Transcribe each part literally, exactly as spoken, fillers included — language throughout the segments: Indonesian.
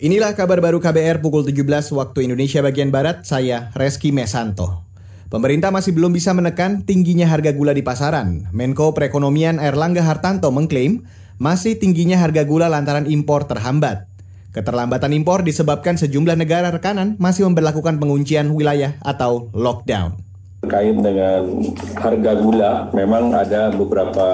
Inilah kabar baru K B R pukul tujuh belas waktu Indonesia bagian Barat, saya Reski Mesanto. Pemerintah masih belum bisa menekan tingginya harga gula di pasaran. Menko Perekonomian Erlangga Hartanto mengklaim masih tingginya harga gula lantaran impor terhambat. Keterlambatan impor disebabkan sejumlah negara rekanan masih memberlakukan penguncian wilayah atau lockdown. Terkait dengan harga gula, memang ada beberapa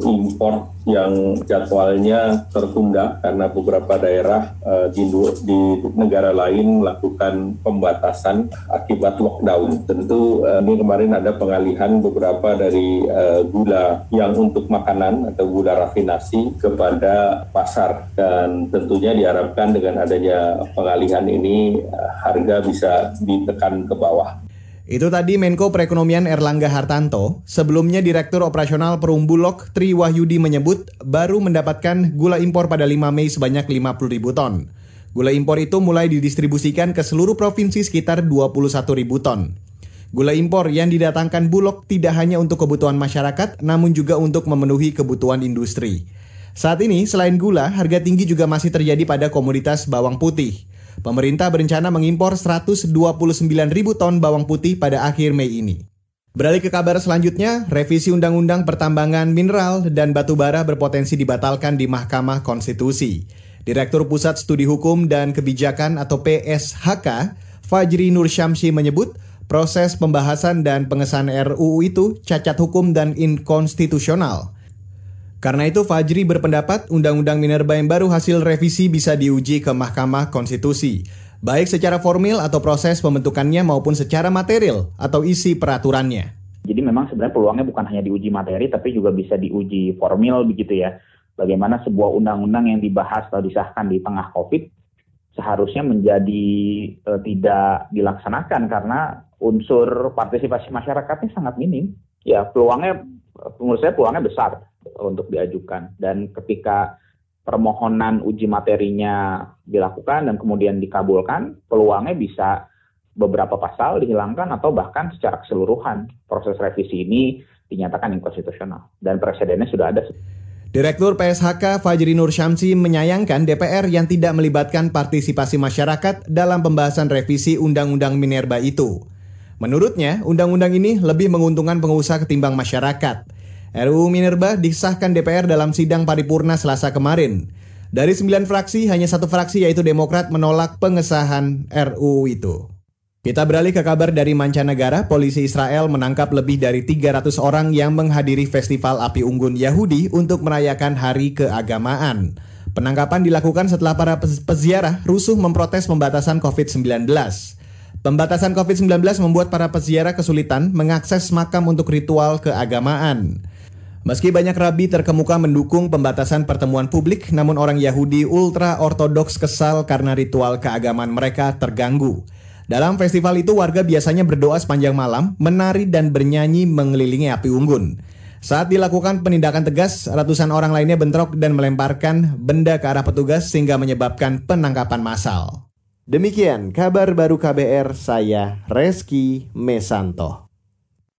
impor yang jadwalnya tertunda karena beberapa daerah uh, di, di negara lain melakukan pembatasan akibat lockdown. Tentu uh, ini kemarin ada pengalihan beberapa dari uh, gula yang untuk makanan atau gula rafinasi kepada pasar, dan tentunya diharapkan dengan adanya pengalihan ini uh, harga bisa ditekan ke bawah. Itu tadi Menko Perekonomian Erlangga Hartanto. Sebelumnya Direktur Operasional Perum Bulog Tri Wahyudi menyebut baru mendapatkan gula impor pada lima Mei sebanyak lima puluh ribu ton. Gula impor itu mulai didistribusikan ke seluruh provinsi sekitar dua puluh satu ribu ton. Gula impor yang didatangkan Bulog tidak hanya untuk kebutuhan masyarakat, namun juga untuk memenuhi kebutuhan industri. Saat ini, selain gula, harga tinggi juga masih terjadi pada komoditas bawang putih. Pemerintah berencana mengimpor seratus dua puluh sembilan ribu ton bawang putih pada akhir Mei ini. Beralih ke kabar selanjutnya, revisi Undang-Undang Pertambangan Mineral dan Batu Bara berpotensi dibatalkan di Mahkamah Konstitusi. Direktur Pusat Studi Hukum dan Kebijakan atau P S H K, Fajri Nursyamsi menyebut, proses pembahasan dan pengesahan R U U itu cacat hukum dan inkonstitusional. Karena itu, Fajri berpendapat Undang-Undang Minerba yang baru hasil revisi bisa diuji ke Mahkamah Konstitusi, baik secara formil atau proses pembentukannya maupun secara material atau isi peraturannya. Jadi memang sebenarnya peluangnya bukan hanya diuji materi, tapi juga bisa diuji formil begitu ya. Bagaimana sebuah undang-undang yang dibahas atau disahkan di tengah COVID seharusnya menjadi e, tidak dilaksanakan karena unsur partisipasi masyarakatnya sangat minim. Ya, peluangnya, menurut saya peluangnya besar untuk diajukan, dan ketika permohonan uji materinya dilakukan dan kemudian dikabulkan, peluangnya bisa beberapa pasal dihilangkan atau bahkan secara keseluruhan proses revisi ini dinyatakan inkonstitusional, dan presidennya sudah ada. Direktur P S H K Fajri Nursyamsi menyayangkan D P R yang tidak melibatkan partisipasi masyarakat dalam pembahasan revisi Undang-Undang Minerba itu. Menurutnya, undang-undang ini lebih menguntungkan pengusaha ketimbang masyarakat. R U U Minerba disahkan D P R dalam sidang paripurna Selasa kemarin. Dari sembilan fraksi, hanya satu fraksi yaitu Demokrat menolak pengesahan R U U itu. Kita beralih ke kabar dari mancanegara. Polisi Israel menangkap lebih dari tiga ratus orang yang menghadiri festival api unggun Yahudi untuk merayakan hari keagamaan. Penangkapan dilakukan setelah para peziarah rusuh memprotes pembatasan covid sembilan belas. Pembatasan covid sembilan belas membuat para peziarah kesulitan mengakses makam untuk ritual keagamaan. Meski banyak rabi terkemuka mendukung pembatasan pertemuan publik, namun orang Yahudi ultra-ortodoks kesal karena ritual keagamaan mereka terganggu. Dalam festival itu, warga biasanya berdoa sepanjang malam, menari dan bernyanyi mengelilingi api unggun. Saat dilakukan penindakan tegas, ratusan orang lainnya bentrok dan melemparkan benda ke arah petugas sehingga menyebabkan penangkapan massal. Demikian kabar baru K B R, saya Reski Mesanto.